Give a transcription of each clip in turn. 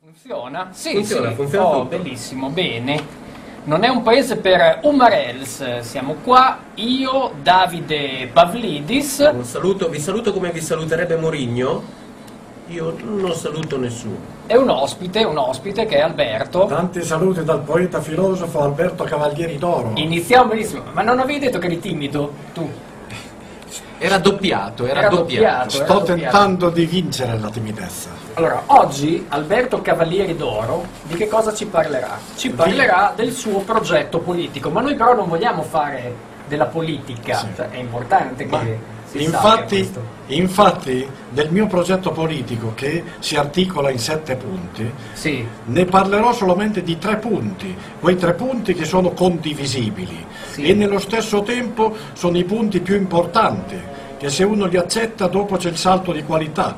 Funziona? Sì, funziona, sì. Funziona oh, tutto. Bellissimo, bene. Non è un paese per Umarels, siamo qua, io, Davide Pavlidis. Vi saluto come vi saluterebbe Mourinho. Io non saluto nessuno. È un ospite che è Alberto. Tanti saluti dal poeta filosofo Alberto Cavalieri d'Oro. Iniziamo benissimo, ma non avevi detto che eri timido, tu? Era doppiato. Sto tentando di vincere la timidezza. Allora, oggi Alberto Cavalieri d'Oro di che cosa ci parlerà? Ci parlerà del suo progetto politico, ma noi però non vogliamo fare della politica, sì. Cioè, è importante che... Ma... Infatti del mio progetto politico, che si articola in 7 punti, sì. Ne parlerò solamente di 3 punti, quei 3 punti che sono condivisibili, sì. E nello stesso tempo sono i punti più importanti, che se uno li accetta dopo c'è il salto di qualità.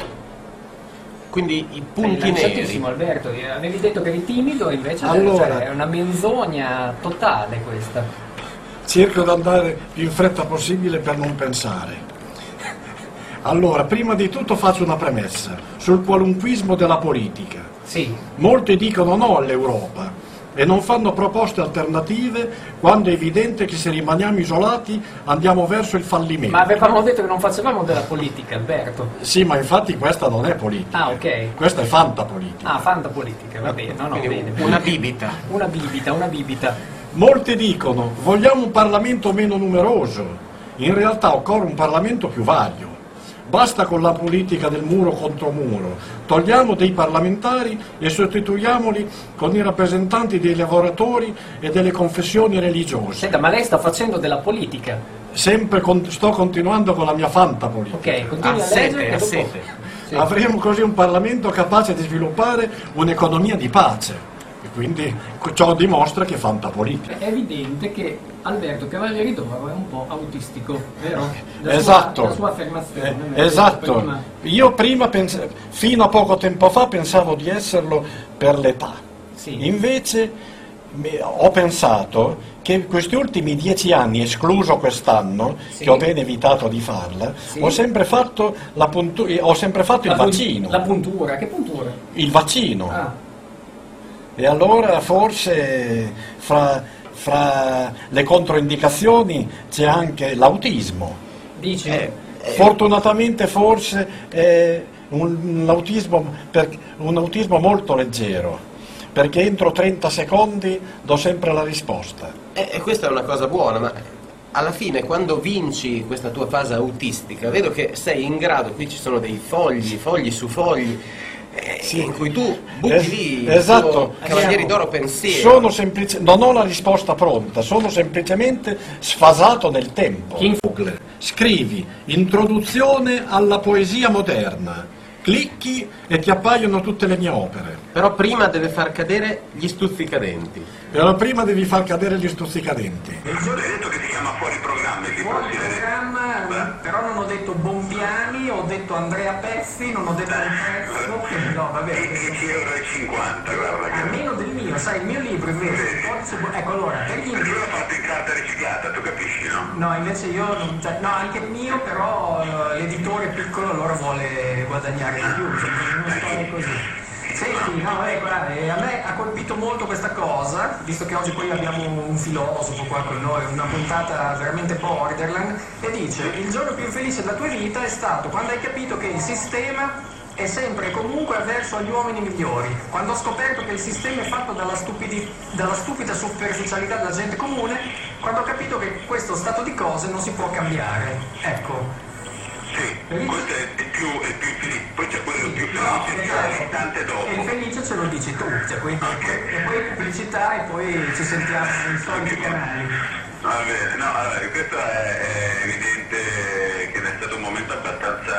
Quindi i punti neri. Alberto, avevi detto che eri timido, invece allora, cioè, è una menzogna totale questa. Cerco di andare più in fretta possibile per non pensare. Allora, prima di tutto faccio una premessa sul qualunquismo della politica. Sì. Molti dicono no all'Europa e non fanno proposte alternative quando è evidente che se rimaniamo isolati andiamo verso il fallimento. Ma avevamo detto che non facevamo della politica, Alberto. Sì, ma infatti questa non è politica. Ah, ok. Questa è fantapolitica. Ah, fantapolitica, va bene. No, no, bene. Una bibita. Una bibita, una bibita. Molti dicono vogliamo un Parlamento meno numeroso. In realtà occorre un Parlamento più vario. Basta con la politica del muro contro muro, togliamo dei parlamentari e sostituiamoli con i rappresentanti dei lavoratori e delle confessioni religiose. Senta, ma lei sta facendo della politica? Sempre, sto continuando con la mia fantapolitica. Ok, continui a leggere. Sì. Avremo così un Parlamento capace di sviluppare un'economia di pace. Quindi ciò dimostra che è fantapolitica. È evidente che Alberto Cavalieri d'Oro è un po' autistico, vero? Esatto. La sua affermazione. Esatto. Prima. Io prima, fino a poco tempo fa, pensavo di esserlo per l'età. Sì. Invece ho pensato che questi ultimi 10 anni, escluso quest'anno, sì. Che ho ben evitato di farla, sì. ho sempre fatto il vaccino. La puntura? Che puntura? Il vaccino. Ah. E allora forse fra le controindicazioni c'è anche l'autismo. Dici? Fortunatamente forse è un autismo molto leggero, perché entro 30 secondi do sempre la risposta. E questa è una cosa buona, ma alla fine quando vinci questa tua fase autistica, vedo che sei in grado, qui ci sono dei fogli su fogli, sì. In cui tu butti lì, esatto. Cavalieri d'Oro pensiero. Non ho la risposta pronta, sono semplicemente sfasato nel tempo. Scrivi introduzione alla poesia moderna, clicchi e ti appaiono tutte le mie opere. Però prima deve far cadere gli stuzzicadenti. Io ho detto che si chiama fuori programma. Però non ho detto Bombiani, ho detto Andrea Pezzi, non ho detto Pezzi, no, vabbè. €10,50, guarda. Che... meno del mio, sai, il mio libro invece. Sì. Ecco, allora, perché io l'ho fatto in carta riciclata, tu capisci, no? No, invece io, cioè, no, anche il mio, però l'editore piccolo allora vuole guadagnare di più, cioè, non sto così. Senti, no, guarda, a me ha colpito molto questa cosa, visto che oggi poi abbiamo un filosofo qua con noi, una puntata veramente borderland, e dice, il giorno più infelice della tua vita è stato quando hai capito che il sistema è sempre e comunque avverso agli uomini migliori. Quando ho scoperto che il sistema è fatto dalla stupida superficialità della gente comune, quando ho capito che questo stato di cose non si può cambiare. Ecco. Sì, questo è più felice, poi c'è quello sì, più felice, l'istante dopo. E il felice ce lo dici tu, cioè, quindi, okay. E poi pubblicità e poi ci sentiamo sui soliti canali. Vabbè, no, allora, questo è evidente che è stato un momento abbastanza,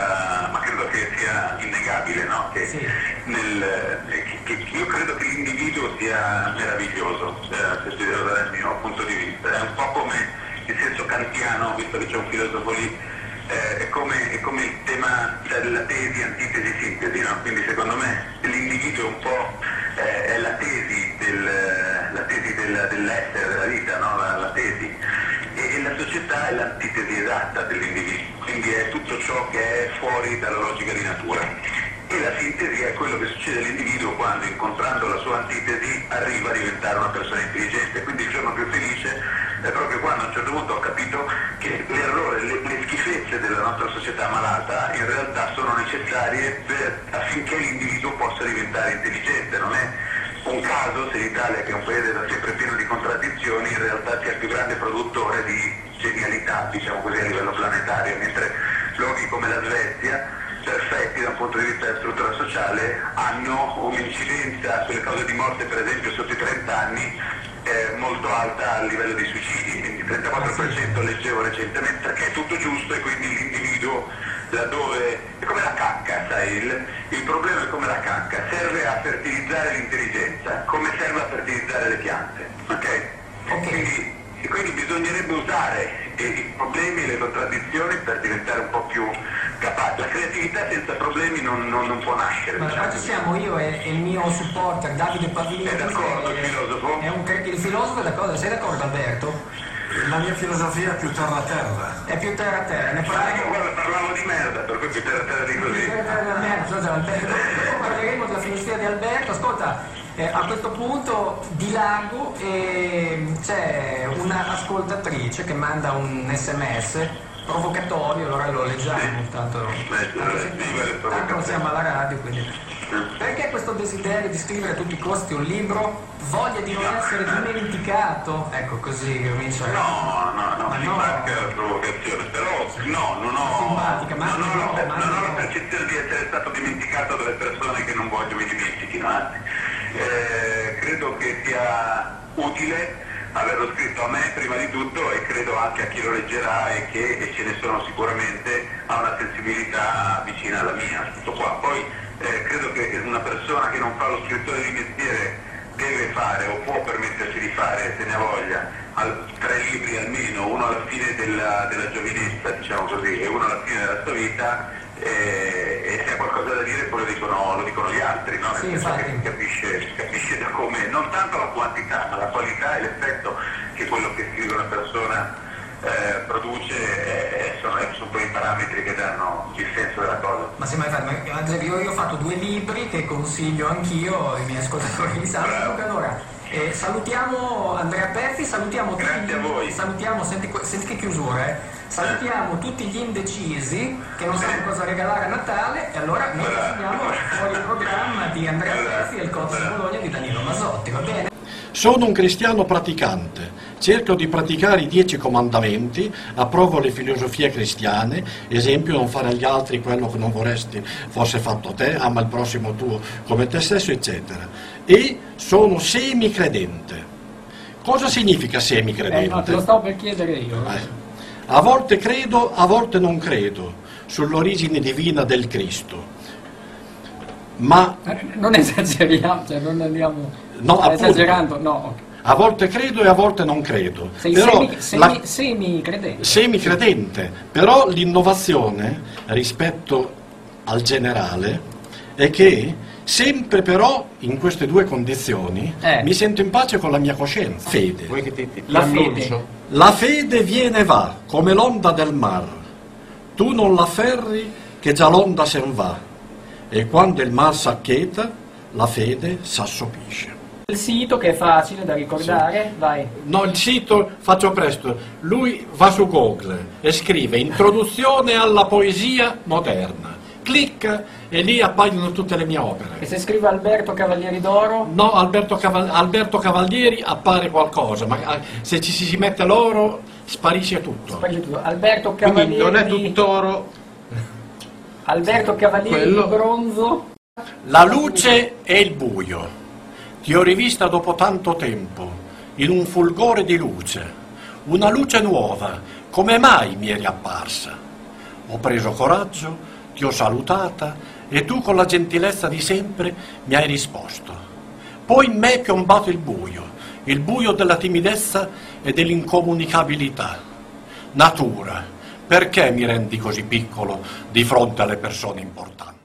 ma credo che sia innegabile, no? Che, sì. Io credo che l'individuo sia meraviglioso, se si deve dare il mio punto di vista. È un po' come il senso kantiano, visto che c'è un filosofo lì. È come il tema della tesi, antitesi, sintesi, no? Quindi secondo me l'individuo un po' è la tesi dell'essere, della vita, no? la tesi, e la società è l'antitesi esatta dell'individuo, quindi è tutto ciò che è fuori dalla logica di natura. E la sintesi è quello che succede all'individuo quando, incontrando la sua antitesi, arriva a diventare una persona intelligente. Quindi il giorno più felice è proprio quando a un certo punto ho capito che l'errore, le schifezze della nostra società malata in realtà sono necessarie affinché l'individuo possa diventare intelligente. Non è un caso se l'Italia, che è un paese da sempre pieno di contraddizioni, in realtà sia il più grande produttore di genialità, diciamo così, a livello planetario, mentre luoghi come la Svezia, perfetti da un punto di vista della struttura sociale, hanno un'incidenza sulle cause di morte, per esempio sotto i 30 anni, molto alta a livello di suicidi, il 34% leggevo recentemente, che è tutto giusto. E quindi l'individuo, laddove è come la cacca, sai, il problema è come la cacca, serve a fertilizzare l'intelligenza come serve a fertilizzare le piante, ok? Quindi bisognerebbe usare i problemi e le contraddizioni per diventare un po' più capace. La creatività senza problemi non può nascere. Ma diciamo, ci siamo io e il mio supporter Davide Pavlidis. È d'accordo, il filosofo? Il filosofo è d'accordo. Sei d'accordo, Alberto? La mia filosofia è più terra-terra. È più terra-terra, ne parliamo. Guarda, parlavo di merda, per cui più terra-terra di così. Più terra-terra di merda, scusa Alberto. Dopo parleremo della filosofia di Alberto. Ascolta. A questo punto di largo c'è un'ascoltatrice che manda un sms provocatorio, allora lo leggiamo, tanto non siamo alla radio, quindi perché questo desiderio di scrivere a tutti i costi un libro, voglia di non essere dimenticato, ecco, così comincia. No, mi manca la provocazione, però non ho la percezione di essere stato dimenticato dalle persone che non voglio mi dimentichino, credo che sia utile averlo scritto a me prima di tutto, e credo anche a chi lo leggerà e ce ne sono sicuramente, ha una sensibilità vicina alla mia, tutto qua. Poi credo che una persona che non fa lo scrittore di mestiere deve fare, o può permettersi di fare, se ne ha voglia, 3 libri almeno, uno alla fine della giovinezza, diciamo così, e uno alla fine della sua vita, e se ha qualcosa da dire poi lo dicono gli altri, no? Sì, che capisce da come, non tanto la quantità ma la qualità e l'effetto che quello che scrive una persona produce, sono quei parametri che danno il senso della cosa. Ma se mai fatto, io ho fatto 2 libri che consiglio anch'io ai miei ascoltatori di Santo. Allora salutiamo Andrea Pezzi, salutiamo tutti, a voi. Salutiamo, senti che chiusura, salutiamo tutti gli indecisi che non sanno cosa regalare a Natale, e allora noi segniamo fuori il programma di Andrea Pezzi e il Coach di Bologna di Danilo Masotti, va bene? Sono un cristiano praticante. Cerco di praticare i 10 comandamenti, approvo le filosofie cristiane, esempio non fare agli altri quello che non vorresti fosse fatto a te, ama il prossimo tuo come te stesso, eccetera. E sono semicredente. Cosa significa semicredente? No, te lo stavo per chiedere io. A volte credo, a volte non credo, sull'origine divina del Cristo. Ma... non esageriamo, cioè non andiamo... No, appunto. Esagerando, no. A volte credo e a volte non credo. Sei semicredente. Semicredente, però l'innovazione rispetto al generale è che sempre però in queste 2 condizioni mi sento in pace con la mia coscienza. Fede. La fede viene e va, come l'onda del mar. Tu non la ferri che già l'onda sen va. E quando il mar s'accheta, la fede s'assopisce. Il sito che è facile da ricordare, sì. Vai. No, il sito, faccio presto, lui va su Google e scrive introduzione alla poesia moderna, clicca e lì appaiono tutte le mie opere. E se scrive Alberto Cavalieri d'Oro? No, Alberto Cavalieri appare qualcosa, ma se ci si mette l'oro sparisce tutto. Alberto Cavalieri... quindi non è tutt'oro. Alberto Cavalieri di bronzo. La luce e il buio. Ti ho rivista dopo tanto tempo, in un fulgore di luce, una luce nuova, come mai mi eri apparsa? Ho preso coraggio, ti ho salutata e tu con la gentilezza di sempre mi hai risposto. Poi in me è piombato il buio della timidezza e dell'incomunicabilità. Natura, perché mi rendi così piccolo di fronte alle persone importanti?